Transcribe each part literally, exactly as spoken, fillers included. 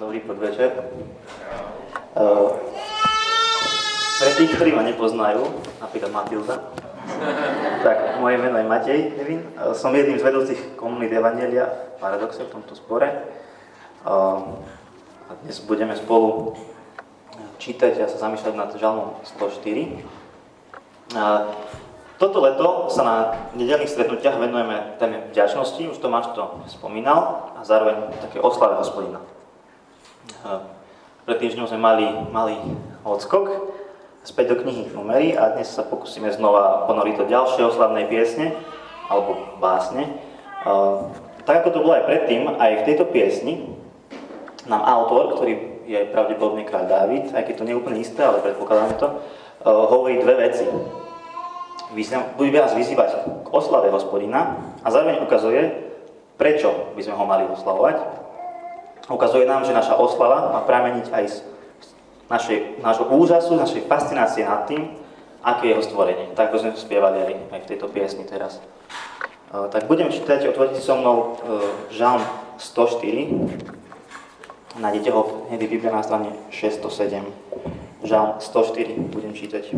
Dobrý podvečer. Uh, pre tých, ktorí ma nepoznajú, napríklad Matilda, tak moje meno je Matej, nevím. Uh, som jedným z vedúcich komunít Evangelia paradoxe v tomto spore. Uh, a dnes budeme spolu čítať a sa zamýšľať nad Žalmom sto štyri. Uh, Toto leto sa na nedeľných stretnutiach venujeme téme vďačnosti, už Tomáš to spomínal, a zároveň také oslave Hospodina. Pred týždňom sme mali malý odskok späť do knihy Númeri a dnes sa pokúsime znova ponoriť do ďalšej oslavnej piesne, alebo básne. Tak ako to bolo aj predtým, aj v tejto piesni nám autor, ktorý je pravdepodobne kráľ Dávid, aj keď to nie je úplne isté, ale predpokladáme to, hovorí dve veci. Bude nás vyzývať k oslave Hospodina a zároveň ukazuje, prečo by sme ho mali oslavovať. Ukazuje nám, že naša oslava má prameniť aj z našej, nášho úžasu, z našej fascinácie nad tým, aké je jeho stvorenie. Tak sme spievali aj, aj v tejto piesni teraz. Tak budem čítať, otvorite so mnou Žalm sto štyri. Nájdete ho v Hedy Biblia na strane šesťstosedem. Žalm sto štyri budem čítať.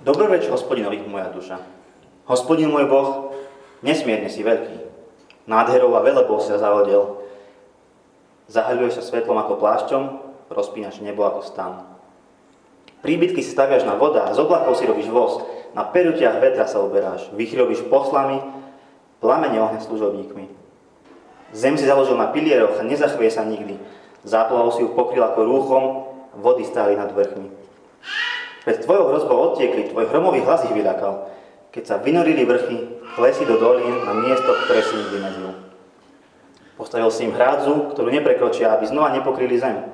Dobrorveč Hospodinovi, moja duša. Hospodin môj Boh, nesmierne si veľký. Nádherou a velebou sa zahodil. Zahaľuješ sa svetlom ako plášťom, rozpínaš nebo ako stan. Príbytky si staviaš na vodách, z oblakov si robíš voz, na perutiach vetra sa uberáš, vychriobíš poslami, plamene ohňa služobníkmi. Zem si založil na pilieroch a nezachvie sa nikdy. Záplavou si ju pokryl ako rúchom, vody stáli nad vrchmi. Pred tvojou hrozbou odtiekli, tvoj hromový hlas ich vyľakal. Keď sa vynorili vrchy, klesli do dolín na miesto, ktoré si im vymedzil. Postavil si im hrádzu, ktorú neprekročia, aby znova nepokryli zem.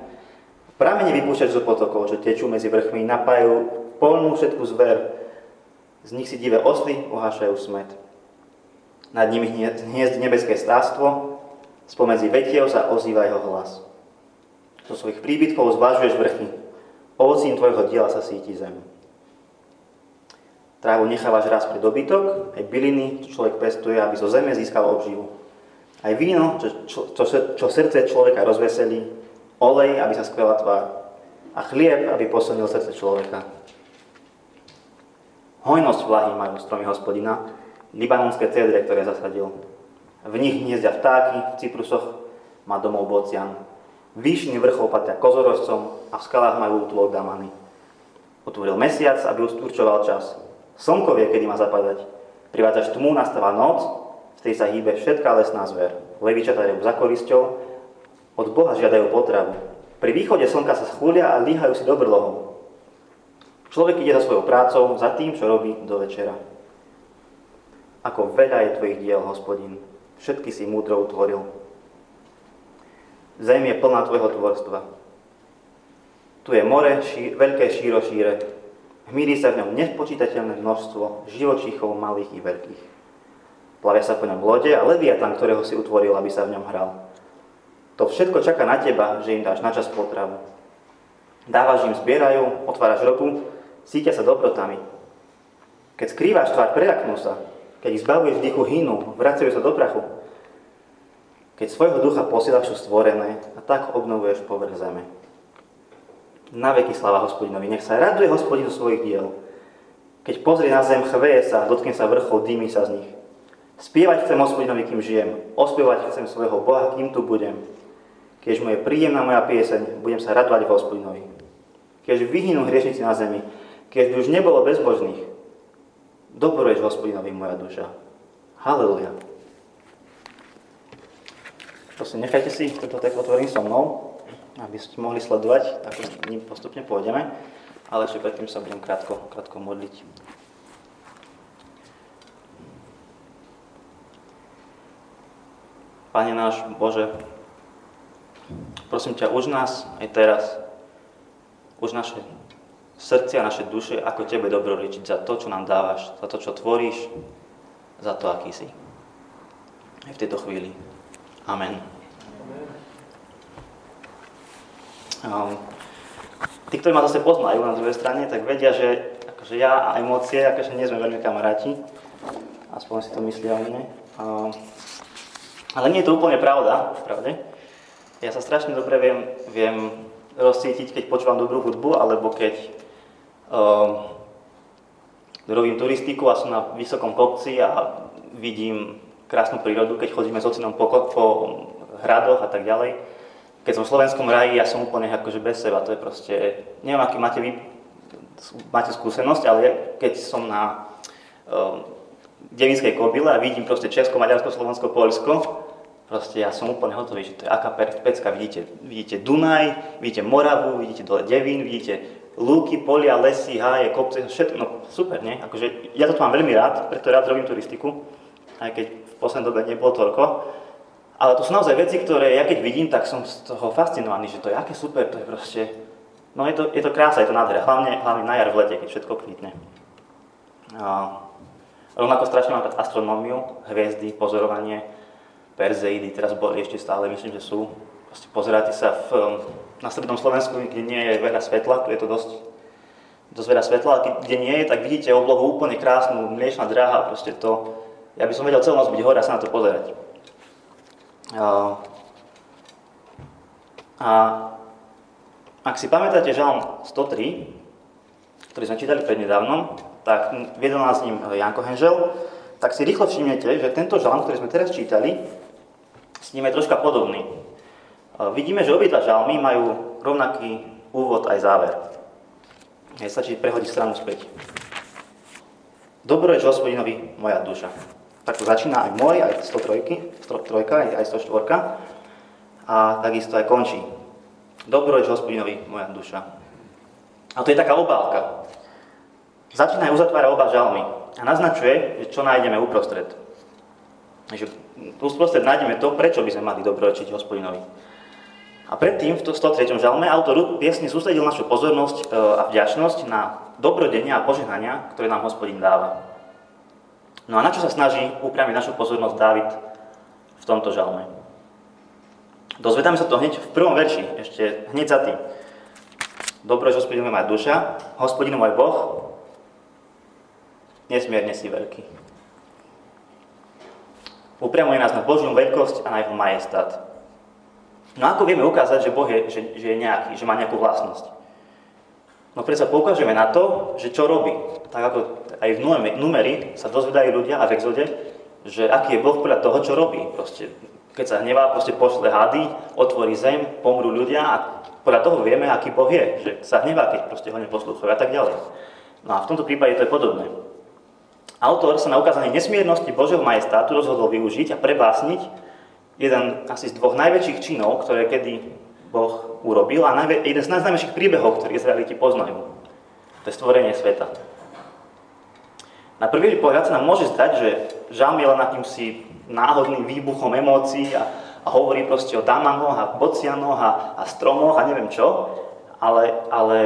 Pramene vypúšťaš zo potokov, čo tečú medzi vrchmi, napájajú polnú všetku zver. Z nich si divé osly ohášajú smet. Nad nimi hniezdi nebeské stáctvo, spomedzi vetiev sa ozýva jeho hlas. Zo svojich príbytkov zvážuješ vrchy, ovocím tvojho diela sa síti zem. Trávu nechávaš raz pre dobytok, aj byliny, čo človek pestuje, aby zo zeme získal obživu. Aj víno, čo, čo, čo, čo srdce človeka rozveselí, olej, aby sa skvela tvár, a chlieb, aby posilnil srdce človeka. Hojnosť vlahy majú stromy Hospodina, libanonské cedre, ktoré zasadil. V nich hniezdia vtáky, v cyprusoch má domov bocian. Výšiny vrchov patria kozorozcom a v skalách majú útulok damany. Otvoril mesiac, aby usturčoval čas. Slnko vie, kedy má zapadať. Privádzaš tmu, nastáva noc, v tej sa hýbe všetká lesná zver. Levičatá rebu za korisťou, od Boha žiadajú potravu. Pri východe slnka sa schúlia a líhajú si do brlohov. Človek ide za svojou prácou, za tým, čo robí do večera. Ako veľa je tvojich diel, Hospodin, všetky si múdro utvoril. Zem je plná tvojho tvorstva. Tu je more, ší, veľké šíro šíre. Hmíri sa v ňom nespočítateľné množstvo živočíchov malých i veľkých. Plavia sa po ňom lode a leviatan, ktorého si utvoril, aby sa v ňom hral. To všetko čaká na teba, že im dáš načas potravu. Dávaš im, zbierajú, otváraš ropu, sítia sa dobrotami. Keď skrývaš tvár, preľaknú sa. Keď ich zbavuješ dýchu, hynú, vracajú sa do prachu. Keď svojho ducha posielaš sú stvorené a tak obnovuješ povrch zeme. Na veky sláva Hospodinovi, nech sa raduje Hospodin zo svojich diel. Keď pozrie na zem, chveje sa, dotkne sa vrchov, dými sa z nich. Spievať chcem Hospodinovi, kým žijem, ospievať chcem svojho Boha, kým tu budem. Keď mu je príjemná moja pieseň, budem sa radovať Hospodinovi. Keď vyhynú hriešnici na zemi, keď by už nebolo bezbožných, dobruješ Hospodinovi, moja duša. Haleluja. Prosím, nechajte si tento text otvorený so mnou, aby ste mohli sledovať, tak s ním postupne pôjdeme, ale ešte predtým sa budem krátko, krátko modliť. Pane náš Bože, prosím ťa, uč nás aj teraz, uč naše srdcia, naše duše, ako tebe dobroriečiť za to, čo nám dávaš, za to, čo tvoríš, za to, aký si. Aj v tejto chvíli. Amen. Amen. tí, ktorí ma zase poznajú na druhej strane, tak vedia, že akože ja a emócie, akože nie sme veľmi kamaráti. Aspoň si to myslia o mne. A, ale nie je to úplne pravda, v pravde. Ja sa strašne dobre viem, viem rozcítiť, keď počúvam dobrú hudbu, alebo keď um, robím turistiku a som na vysokom kopci a vidím krásnu prírodu, keď chodíme s ocinom po, po hradoch a tak ďalej. Keď som v slovenskom raji, ja som úplne akože bez seba, to je proste, neviem, aký máte vy, máte skúsenosť, ale keď som na um, Devínskej Kobyle a vidím proste Česko, Maďarsko, Slovensko, Poľsko, proste ja som úplne hotový, že to je aká pecka, vidíte, vidíte Dunaj, vidíte Moravu, vidíte dole Devín, vidíte lúky, polia, lesy, háje, kopce, všetko, no super, nie? Akože ja toto mám veľmi rád, preto rád robím turistiku, aj keď v poslednej dobe nebolo toľko. Ale to sú naozaj veci, ktoré ja keď vidím, tak som z toho fascinovaný, že to je aké super, to je proste, no je to, je to krása, je to nádhera, hlavne, hlavne na jar v lete, keď všetko kvitne. No. Rovnako strašne mám rád astronómiu, hviezdy, pozorovanie, Perzeidy, teraz boli ešte stále, myslím, že sú. Proste pozeráte sa v, na strednom Slovensku, kde nie je veľa svetla, tu je to dosť, dosť veľa svetla, a kde nie je, tak vidíte oblohu úplne krásnu, mliečna dráha, proste to, ja by som vedel celú noc byť hore a sa na to pozerať. Uh, a ak si pamätáte Žalm sto tri, ktorý sme čítali prednedávnom, tak viedol nás s ním Janko Henžel, tak si rýchlo všimnete, že tento žalm, ktorý sme teraz čítali, s ním je troška podobný. Uh, vidíme, že obidva žalmy majú rovnaký úvod aj záver. Je stačí prehodiť stranu späť. Dobro je Hospodinovi moja duša. Tak to začína aj môj, aj sto tri, aj sto štyri a takisto aj končí. Dobro je Hospodinovi moja duša. A to je taká obálka. Začína aj uzatvára oba žalmy a naznačuje, že čo nájdeme uprostred. Takže uprostred nájdeme to, prečo by sme mali dobrorečiť Hospodinovi. A predtým v sto tri. žalme autor piesne sústredil našu pozornosť a vďačnosť na dobrodenia a požehnania, ktoré nám Hospodin dáva. No a na čo sa snaží upriamiť našu pozornosť Dávid v tomto žalme? Dozvedáme sa to hneď v prvom verši, ešte hneď za tým. Dobro je Hospodinovi moja duša, Hospodinu môj Boh, nesmierne si veľký. Upriamuje nás na Božiu veľkosť a na jeho majestát. No ako vieme ukázať, že Boh je, že, že je nejaký, že má nejakú vlastnosť? No predsa poukážeme na to, že čo robí. Tak ako aj v Númeri sa dozvedajú ľudia a v exode, že aký je Boh podľa toho, čo robí. Proste, keď sa hnevá, proste pošle hady, otvorí zem, pomrú ľudia a podľa toho vieme, aký Boh je. Že sa hnevá, keď proste ho neposlúchajú a tak ďalej. No a v tomto prípade to je podobné. Autor sa na ukázanie nesmiernosti Božieho majestátu rozhodol využiť a prebásniť jeden asi z dvoch najväčších činov, ktoré kedy Boh urobil a najvä, jeden z najznámejších príbehov, ktorý Izraeliti poznajú. To je stvorenie sveta. Na prvý pohľad sa nám môže zdať, že žalm je len akýmsi náhodným výbuchom emócií a, a hovorí proste o dámanoch a bocianoch a, a stromoch a neviem čo, ale, ale,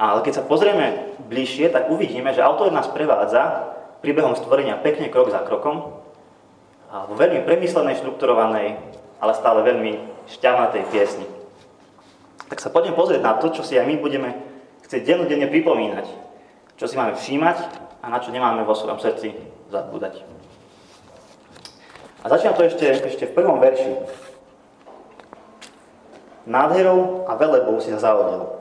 ale keď sa pozrieme bližšie, tak uvidíme, že autor nás prevádza príbehom stvorenia pekne krok za krokom a vo veľmi premyslenej, štrukturovanej, ale stále veľmi šťavnatej piesni. Tak sa poďme pozrieť na to, čo si aj my budeme chcieť dennodenne pripomínať, čo si máme všímať a na čo nemáme vo svojom srdci zabúdať. A začína to ešte, ešte v prvom verši. Nádherou a velebou si sa zaodel.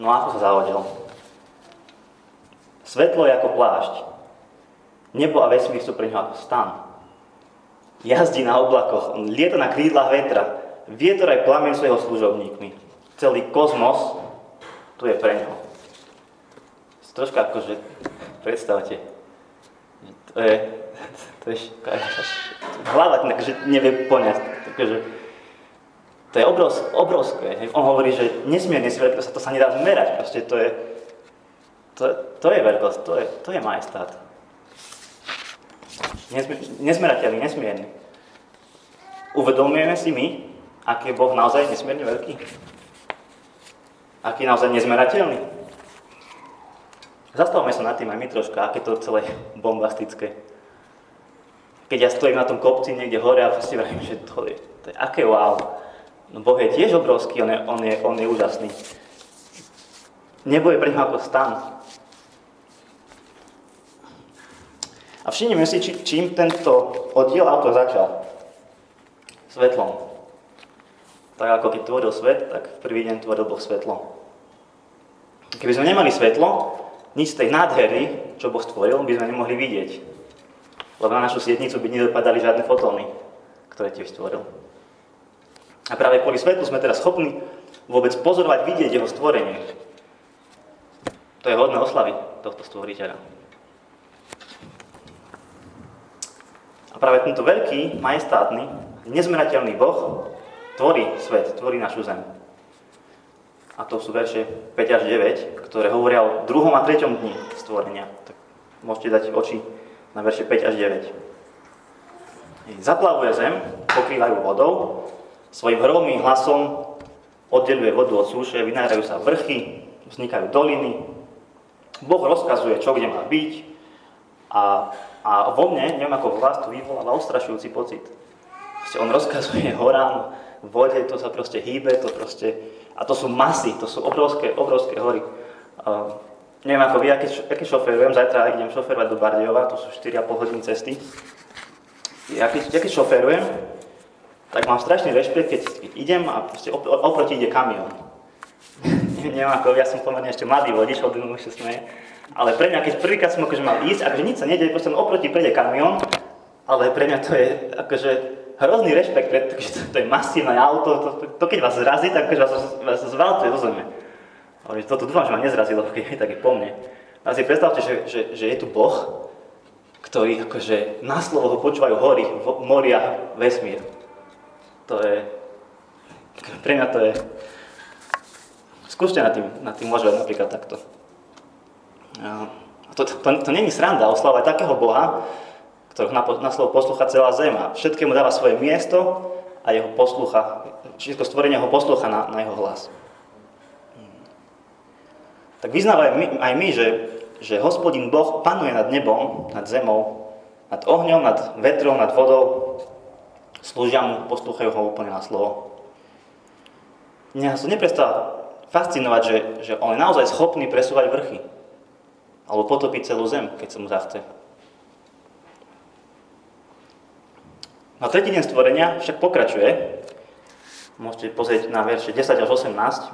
No ako sa zaodel? Svetlo je ako plášť. Nebo a vesmír sú pre ňa ako stan. Jazdí na oblakoch, lieta na krídlach vetra, vietor aj plamen sú jeho služobníkmi. Celý kozmos tu je pre neho. Troška akože, predstavte, to je, to je, hlava takže nevie poňať, takže to je obrovské, obrovské. On hovorí, že nesmierne si veľkosť, sa to sa nedá zmerať, proste to je, to, to je veľkosť, to je, to je majestát. Nezmerateľný, nesmierny. Uvedomujeme si my, aký je Boh naozaj nesmierne veľký? Aký je naozaj nezmerateľný? Zastavme sa nad tým aj my troška, aké to celé bombastické. Keď ja stojím na tom kopci niekde hore a proste vravím, že to je, to je aké wow. No Boh je tiež obrovský, on je, on je, on je úžasný. Nebo je pre ňa ako stan. A všimnime si, či, čím tento oddiel autor začal. Svetlom. Tak ako keď tvoril svet, tak v prvý deň tvoril Boh svetlo. Keby sme nemali svetlo, nič z tej nádhery, čo Boh stvoril, by sme nemohli vidieť. Lebo na našu siednicu by nedopadali žiadne fotóny, ktoré tiež stvoril. A práve kvôli svetlu sme teraz schopní vôbec pozorovať, vidieť jeho stvorenie. To je hodné oslavy tohto stvoriteľa. A práve tento veľký, majestátny, nezmerateľný Boh tvorí svet, tvorí našu zem. A to sú verše päť až deväť, ktoré hovoria o druhom a treťom dni stvorenia. Tak môžete dať oči na verše päť až deväť. Zaplavuje zem, pokrývajú vodou, svojim hromovým hlasom oddeluje vodu od súše, vynárajú sa vrchy, vznikajú doliny. Boh rozkazuje, čo kde má byť. A, a vo mne, neviem ako vás, to vyvoláva ostrašujúci pocit. Proste on rozkazuje horám, v vode, to sa proste hýbe, to proste, a to sú masy, to sú obrovské, obrovské hory. Uh, neviem ako vy, aký, aký šoférujem, zajtra idem šoférovať do Bardejova, to sú štyri a pol hodiny cesty. Aký, aký šoférujem, tak mám strašný rešpekt, keď, keď idem a proste op- oproti ide kamión. Neviem ako vy, ja som pomerne ešte mladý vodič, hodinu už sa smeje, ale pre mňa, keď prvýkrát som akože mal ísť, akože nič sa nedie, proste oproti prejde kamión, ale pre mňa to je akože hrozný rešpekt, pretože to, to je masívne auto, to, to, to keď vás zrazí, tak vás, vás zvalcuje do zeme. Ale toto dúfam, že ma nezrazilo, keď tak je po mne. A si predstavte, že, že, že je tu Boh, ktorý akože na slovo ho počúvajú hory, vo, moria, vesmír. To je... Pre mňa to je... Skúste na tým, na tým uvažovať napríklad takto. To, to, to, to není sranda oslavovať takého Boha, ktorého na, na slovo poslúcha celá zem a všetkému dáva svoje miesto a jeho poslúcha, všetko stvorenie ho poslúcha na, na jeho hlas. Tak vyznávame aj my, že, že Hospodin Boh panuje nad nebom, nad zemou, nad ohňom, nad vetrom, nad vodou. Slúžia mu, poslúchajú ho úplne na slovo. Mňa sa neprestáva fascinovať, že, že on je naozaj schopný presúvať vrchy alebo potopiť celú zem, keď sa mu zachce. Na tretí deň stvorenia však pokračuje, môžete pozrieť na verše desať až osemnásť,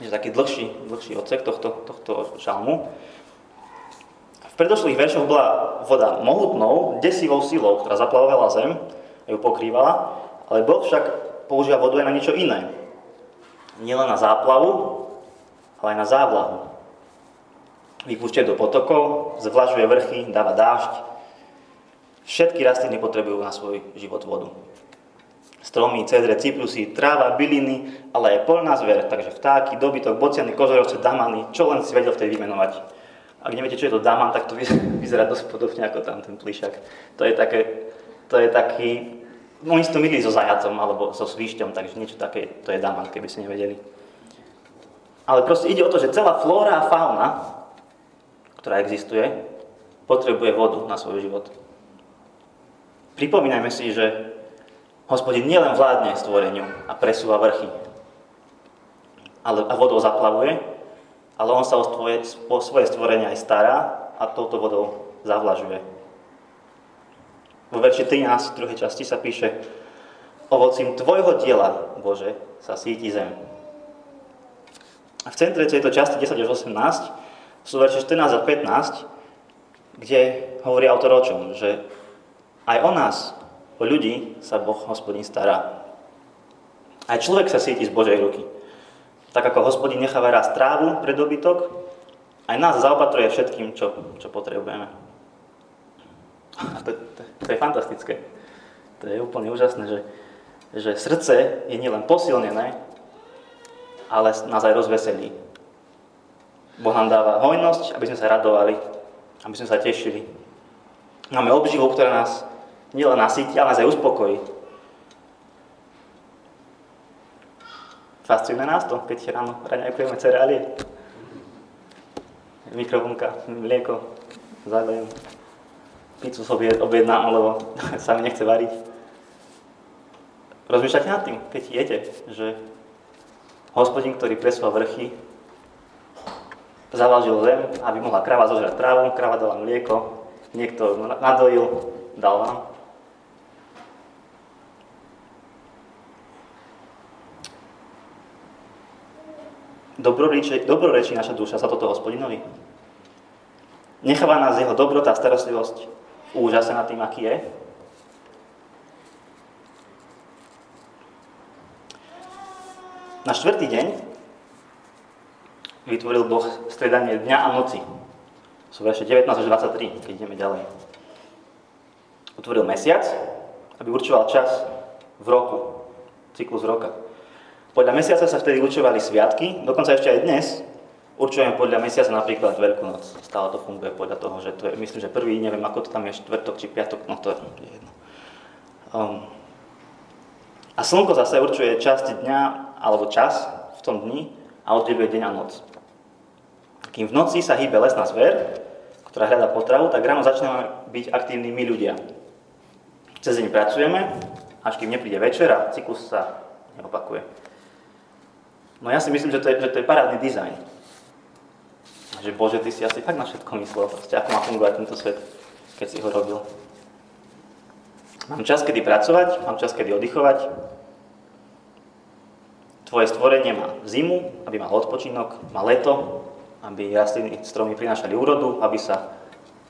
je taký dlhší, dlhší odsek tohto, tohto žalmu. V predošlých veršoch bola voda mohutnou, desivou silou, ktorá zaplavovala zem a ju pokrývala, ale Boh však používa vodu aj na niečo iné. Nielen na záplavu, ale aj na závlahu. Vypúšťa do potokov, zvlažuje vrchy, dáva dážď. Všetky rastliny potrebujú na svoj život vodu. Stromy, cedre, cyprusy, tráva, byliny, ale aj poľná zver, takže vtáky, dobytok, bociany, kozorovce, damany, čo len si vedel vtedy vymenovať. Ak neviete, čo je to daman, tak to vyzerá dosť podobne ako tam ten plišak. To je také, to je taký, no oni si to mydli so zajacom alebo so svišťom, takže niečo také, to je daman, keby si nevedeli. Ale proste ide o to, že celá flóra a fauna, ktorá existuje, potrebuje vodu na svoj život. Pripomínajme si, že Hospodin nielen vládne stvoreniu a presúva vrchy ale, a vodou zaplavuje, ale on sa o svoje, o svoje stvorenie aj stará a touto vodou zavlažuje. Vo verši trinásť v druhej časti sa píše: ovocím tvojho diela, Bože, sa síti zem. A v centre tejto časti desať až osemnásť sú verše štrnásť a pätnásť, kde hovorí autor o čom, že aj o nás, o ľudí, sa Boh Hospodin stará. Aj človek sa síti z Božej ruky. Tak ako Hospodin necháva rast trávu pre dobytok, aj nás zaopatruje všetkým, čo, čo potrebujeme. A to, to, to je fantastické. To je úplne úžasné, že, že srdce je nielen posilnené, ale nás aj rozveselí. Boh nám dáva hojnosť, aby sme sa radovali, aby sme sa tešili. Máme obživu, ktorá nás nielen nasýti, ale nás aj uspokojí. Fascinuje nás to, keď ráno raňajkujeme cereálie. Mikrovlnka, mlieko, zadajem. Pizzu sobie objednám, lebo sa mi nechce variť. Rozmýšľate nad tým, keď jete, že Hospodin, ktorý presúval vrchy, zavážil zem, aby mohla kráva zožrať trávu, kráva dala mlieko, niekto nadojil, dal vám. Dobrorečí, dobrorečí naša duša sa toto Hospodinovi. Necháva nás jeho dobrota a starostlivosť. Úžasne sa nad tým, aký je. Na štvrtý deň vytvoril Boh striedanie dňa a noci. Sú verše devätnásť až dvadsaťtri, keď ideme ďalej. Utvoril mesiac, aby určoval čas v roku, cyklus roka. Podľa mesiaca sa vtedy určovali sviatky, dokonca ešte aj dnes určujeme podľa mesiaca napríklad Veľkú noc. Stále to funguje podľa toho, že to je, myslím, že prvý, neviem, ako to tam je, štvrtok či piatok, no to je jedno. Um, a slnko zase určuje časť dňa, alebo čas v tom dni a oddeľuje deň a noc. Kým v noci sa hýbe lesná zver, ktorá hľadá potravu, tak ráno začneme byť aktívni my ľudia. Cez deň pracujeme, až kým nepríde večer a cyklus sa neopakuje. No ja si myslím, že to je, že to je parádny dizajn. Že Bože, ty si asi fakt na všetko myslel, proste, ako má fungovať tento svet, keď si ho robil. Mám čas, kedy pracovať, mám čas, kedy oddychovať. Tvoje stvorenie má zimu, aby mal odpočinok, má leto, aby rastliny, stromy prinášali úrodu, aby sa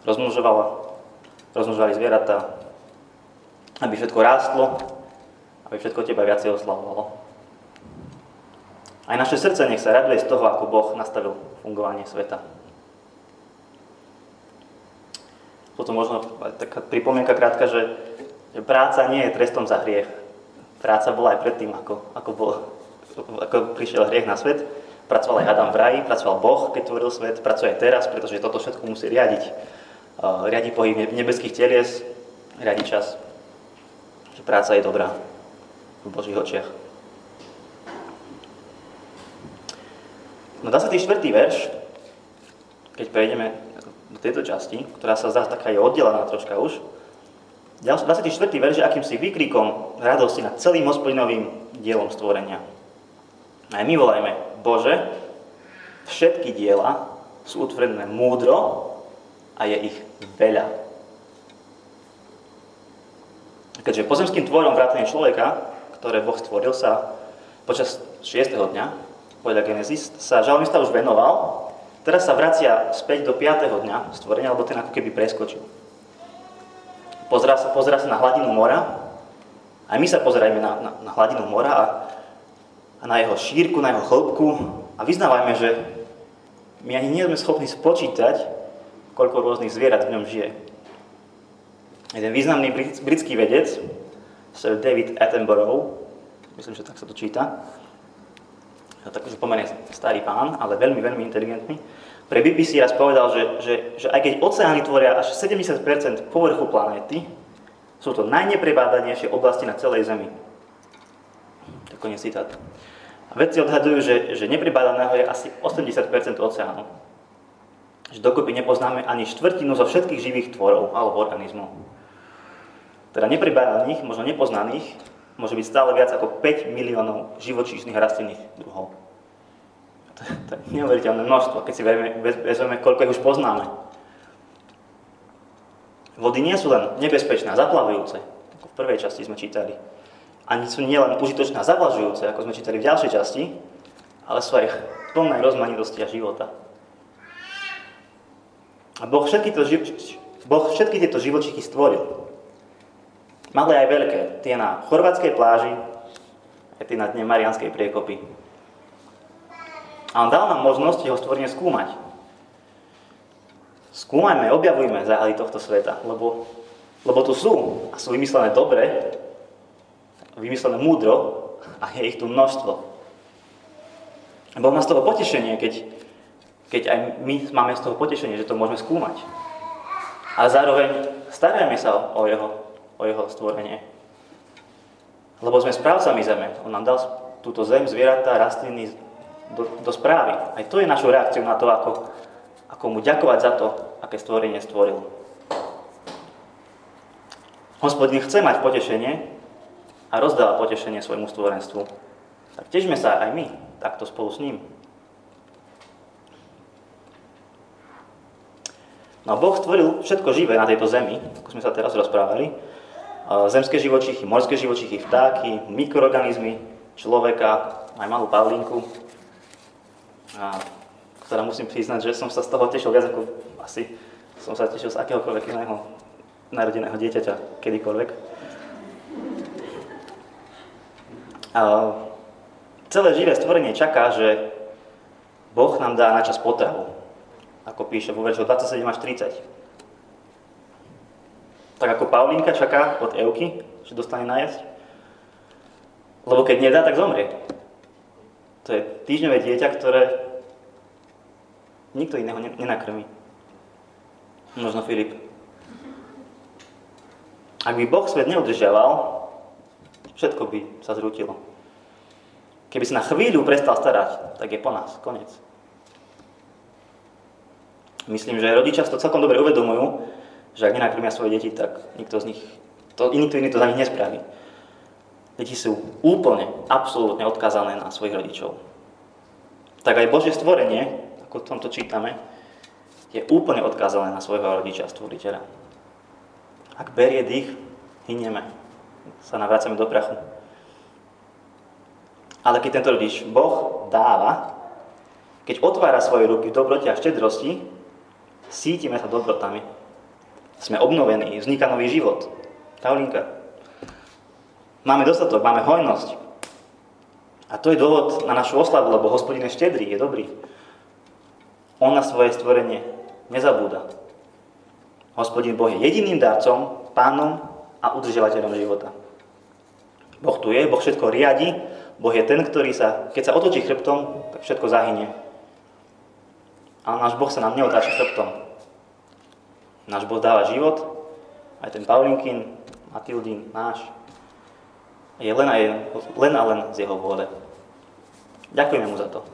rozmnožovala, rozmnožovali zvieratá, aby všetko rástlo, aby všetko teba viacej oslavovalo. Aj naše srdce nech sa raduje z toho, ako Boh nastavil fungovanie sveta. Potom možno taká pripomienka krátka, že práca nie je trestom za hriech. Práca bola aj predtým, ako, ako bol. Ako prišiel hriech na svet, pracoval aj Adam v raji, pracoval Boh, keď tvoril svet, pracuje aj teraz, pretože toto všetko musí riadiť. Riadi pohyb nebeských telies, riadi čas. Že práca je dobrá v Božích očiach. No dvadsiaty štvrtý verš, keď prejdeme do tejto časti, ktorá sa zdá taká je oddelená troška už, dvadsiaty štvrtý verš je akýmsi výkrikom radosti nad celým Hospodinovým dielom stvorenia. Aj my volajme, Bože, všetky diela sú utvorené múdro a je ich veľa. Keďže pozemským tvorom vrátane človeka, ktoré Boh stvoril, sa počas šiesteho dňa, podľa Genesis, sa žalmista už venoval, teraz sa vracia späť do piateho dňa stvorenia, alebo ten ako keby preskočil. Pozerá sa, pozerá sa na hladinu mora, aj my sa pozerajme na, na, na hladinu mora a a na jeho šírku, na jeho hĺbku a vyznávajme, že my ani nie sme schopní spočítať, koľko rôznych zvierat v ňom žije. Jeden významný britský vedec, sir David Attenborough, myslím, že tak sa to číta, takže pomerne starý pán, ale veľmi, veľmi inteligentný, pre bé bé cé raz povedal, že, že, že aj keď oceány tvoria až sedemdesiat percent povrchu planéty, sú to najneprebádanejšie oblasti na celej Zemi. Tak koniec citátu. Vedci odhadujú, že, že neprebádaného je asi osemdesiat percent oceánu. Že dokopy nepoznáme ani štvrtinu zo všetkých živých tvorov alebo organizmov. Teda neprebádaných, možno nepoznaných, môže byť stále viac ako päť miliónov živočíšnych rastlinných druhov. To, to je neuveriteľné množstvo, keď si vezmeme, koľko ich už poznáme. Vody nie sú len nebezpečné a zaplavujúce, ako v prvej časti sme čítali. Ani sú nielen užitočné a zavlažujúce, ako sme čítali v ďalšej časti, ale sú aj plné rozmanitosti a života. A Boh všetky, to, boh všetky tieto živočichy stvoril. Malé aj veľké, tie na chorvátskej pláži, aj tie na dne Marianskej priekopy. A on dal nám možnosť jeho stvorenie skúmať. Skúmajme, objavujme záhady tohto sveta, lebo, lebo tu sú a sú vymyslené dobre, vymyslené múdro a je ich tu množstvo. Boh má z toho potešenie, keď, keď aj my máme z toho potešenie, že to môžeme skúmať. A zároveň starajme sa o jeho, o jeho stvorenie. Lebo sme správcami zeme. On nám dal túto zem, zvieratá, rastliny do, do správy. Aj to je našou reakciou na to, ako, ako mu ďakovať za to, aké stvorenie stvoril. Hospodin chce mať potešenie, a rozdáva potešenie svojmu stvorenstvu. Tak tešme sa aj my, takto spolu s ním. No Boh stvoril všetko živé na tejto zemi, ako sme sa teraz rozprávali. Zemské živočichy, morské živočichy, vtáky, mikroorganizmy, človeka, aj malú Paulínku. A ktorá musím priznať, že som sa z toho tešil viac ako asi som sa tešil z akéhokoľvek iného narodeného dieťaťa, kedykoľvek. A celé živé stvorenie čaká, že Boh nám dá na čas potravu. Ako píše vo veršoch dvadsaťsedem až tridsať. Tak ako Paulínka čaká od Evky, že dostane najesť, lebo keď nedá, tak zomrie. To je týždňové dieťa, ktoré nikto iného nenakrmí. Možno Filip. Ak by Boh svet neudržiaval, všetko by sa zrútilo. Keby sa na chvíľu prestal starať, tak je po nás koniec. Myslím, že rodičia to celkom dobre uvedomujú, že ak nenakrmia svoje deti, tak nikto z nich, to, nikto iný to za nich nespraví. Deti sú úplne, absolútne odkázané na svojich rodičov. Tak aj Božie stvorenie, ako v tomto čítame, je úplne odkázané na svojho rodiča, stvoriteľa. Ak berie dých, hynieme, sa navrácame do prachu. Ale keď tento rodič, Boh, dáva, keď otvára svoje ruky v dobrote a štedrosti, sítime sa dobrotami. Sme obnovení, vzniká nový život. Paulínka. Máme dostatok, máme hojnosť. A to je dôvod na našu oslavu, lebo Hospodin je štedrý, je dobrý. On na svoje stvorenie nezabúda. Hospodin Boh je jediným darcom, pánom a udržovateľom života. Boh tu je, Boh všetko riadi, Boh je ten, ktorý sa, keď sa otočí chrbtom, tak všetko zahynie. Ale náš Boh sa nám neotáča chrbtom. Náš Boh dáva život, aj ten Paulinkin, Matildin, náš, je len a, je, len, a len z jeho vôle. Ďakujeme mu za to.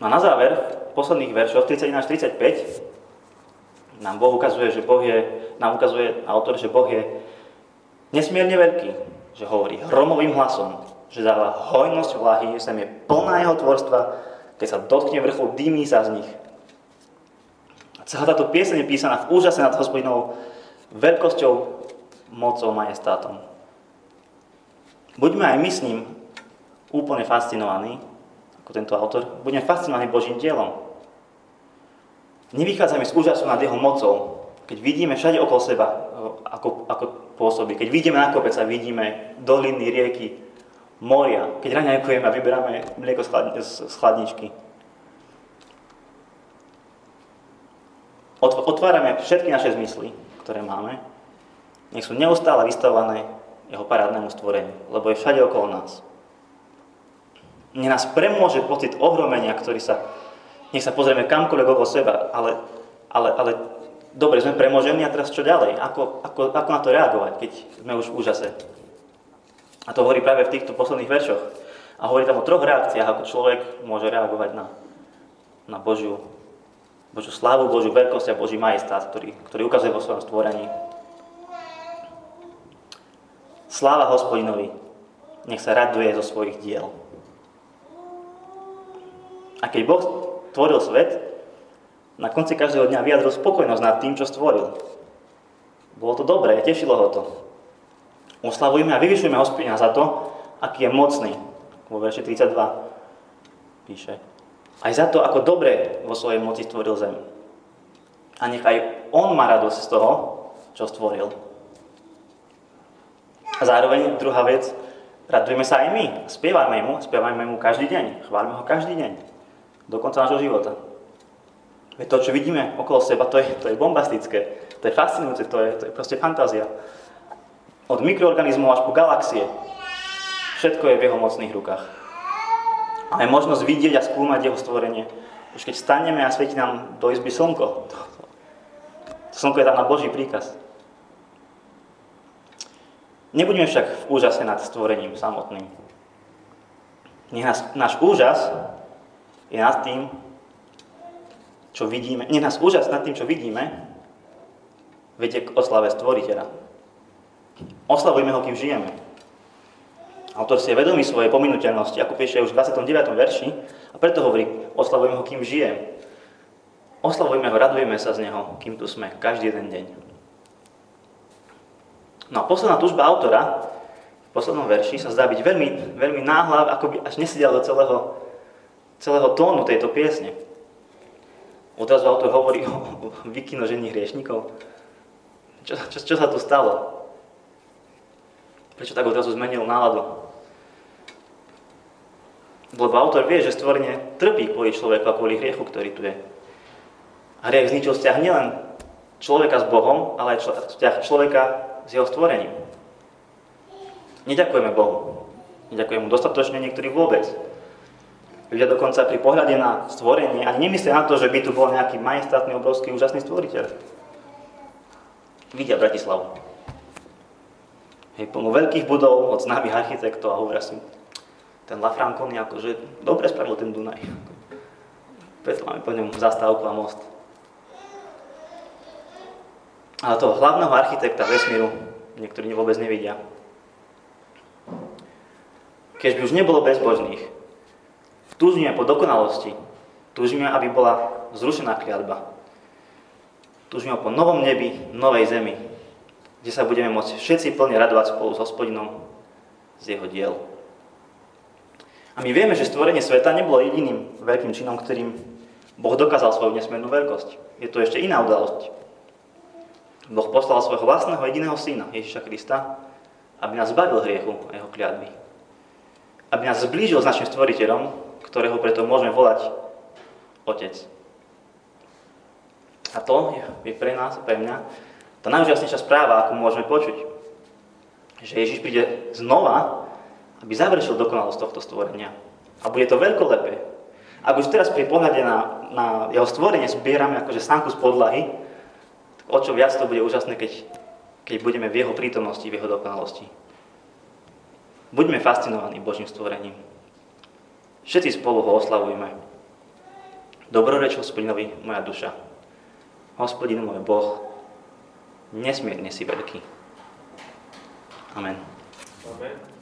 A na záver, v posledných veršoch tridsaťjeden až tridsaťpäť, nám Boh ukazuje, že Boh je, nám ukazuje autor, že Boh je nesmierne veľký, že hovorí hromovým hlasom, že dáva hojnosť vláhy, že je plná jeho tvorstva, keď sa dotkne vrchol, dýmí sa z nich. A celá táto pieseň je písaná v úžase nad Hospodinovou veľkosťou, mocou, majestátom. Buďme aj my s ním úplne fascinovaní, ako tento autor, buďme fascinovaní Božím dielom. Nevychádzame z úžasu nad jeho mocou, keď vidíme všade okolo seba, ako, ako pôsobí, keď vidíme na kopec a vidíme doliny, rieky, moria, keď raňajkujeme a vyberáme mlieko z chladničky. Otvárame všetky naše zmysly, ktoré máme. Nech sú neustále vystavované jeho parádnemu stvoreniu, lebo je všade okolo nás. Nech nás premôže pocit ohromenia, ktorý sa... Nech sa pozrieme kamkoľvek okolo seba, ale, ale, ale dobre, sme premožení a teraz čo ďalej? Ako, ako, ako na to reagovať, keď sme už v úžase? A to hovorí práve v týchto posledných veršoch. A hovorí tam o troch reakciách, ako človek môže reagovať na, na Božiu, Božiu slávu, Božiu veľkosť a Boží majestát, ktorý, ktorý ukazuje vo svojom stvorení. Sláva Hospodinovi, nech sa raduje zo svojich diel. A keď Boh tvoril svet, na konci každého dňa vyjadril spokojnosť nad tým, čo stvoril. Bolo to dobré, tešilo ho to. Oslavujeme a vyvyšujeme Hospodina za to, aký je mocný, vo verši tridsaťdva píše. Aj za to, ako dobre vo svojej moci stvoril zem. A nech aj on má radosť z toho, čo stvoril. A zároveň druhá vec, radujeme sa aj my. Spievajme mu, spievajme mu každý deň, chválime ho každý deň, do konca nášho života. Veď to, čo vidíme okolo seba, to je, to je bombastické, to je fascinujúce, to je, to je proste fantázia. Od mikroorganizmov až po galaxie. Všetko je v jeho mocných rukách. Máme možnosť vidieť a skúmať jeho stvorenie. Už keď staneme a svieti nám do izby slnko. To slnko je tam na Boží príkaz. Nebudeme však v úžase nad stvorením samotným. Nech nás, náš úžas je nad tým, čo vidíme. Nech nás úžas nad tým, čo vidíme, Viete, k oslave stvoriteľa. Oslavujme ho, kým žijeme. Autor si je vedomý svojej pominuteľnosti, ako píše už v dvadsiatom deviatom verši, a preto hovorí, oslavujme ho, kým žije. Oslavujme ho, radujeme sa z neho, kým tu sme, každý jeden deň. No a posledná túžba autora v poslednom verši sa zdá byť veľmi, veľmi náhla, ako by až nesedial do celého, celého tónu tejto piesne. Odrazu autor hovorí o vykinožení hriešnikov. Čo, čo, čo sa tu stalo? Prečo tak odrazu zmenil náladu? Lebo autor vie, že stvorenie trpí kvôli človeku a kvôli hriechu, ktorý tu je. A hriech zničil vzťah nielen človeka s Bohom, ale aj člo, vzťah človeka s jeho stvorením. Neďakujeme Bohu. Neďakujeme mu dostatočne, niektorí vôbec. Ľudia dokonca pri pohľade na stvorenie ani nemyslia na to, že by tu bol nejaký majestátny, obrovský, úžasný stvoriteľ. Vidia Bratislavu. Hej, plnú veľkých budov od známych architektov a hovoria si, ten Lafranconi akože dobre spravil ten Dunaj. Preto máme po ňom zastávku a most. Ale toho hlavného architekta vesmíru niektorí vôbec nevidia. Keď by už nebolo bezbožných, túžime po dokonalosti, túžime, aby bola zrušená kliatba. Túžime po novom nebi, novej zemi, kde sa budeme môcť všetci plne radovať spolu s Hospodinom z jeho diel. A my vieme, že stvorenie sveta nebolo jediným veľkým činom, ktorým Boh dokázal svoju nesmiernú veľkosť. Je to ešte iná udalosť. Boh poslal svojho vlastného jediného syna, Ježíša Krista, aby nás zbavil hriechu a jeho kliatby. Aby nás zblížil s našim stvoriteľom, ktorého preto môžeme volať Otec. A to je pre nás, pre mňa, tá najúžasnejšia správa, ako môžeme počuť. Že Ježiš príde znova, aby završil dokonalosť tohto stvorenia. A bude to veľkolepé. Ak už teraz pri pohľade na, na jeho stvorenie zbierame akože sánku z podlahy, tak o čo viac to bude úžasné, keď, keď budeme v jeho prítomnosti, v jeho dokonalosti. Buďme fascinovaní Božím stvorením. Všetci spolu ho oslavujme. Dobroreč Hospodinovi moja duša. Hospodin môj Boh, nesmierne si veľký. Amen. Amen.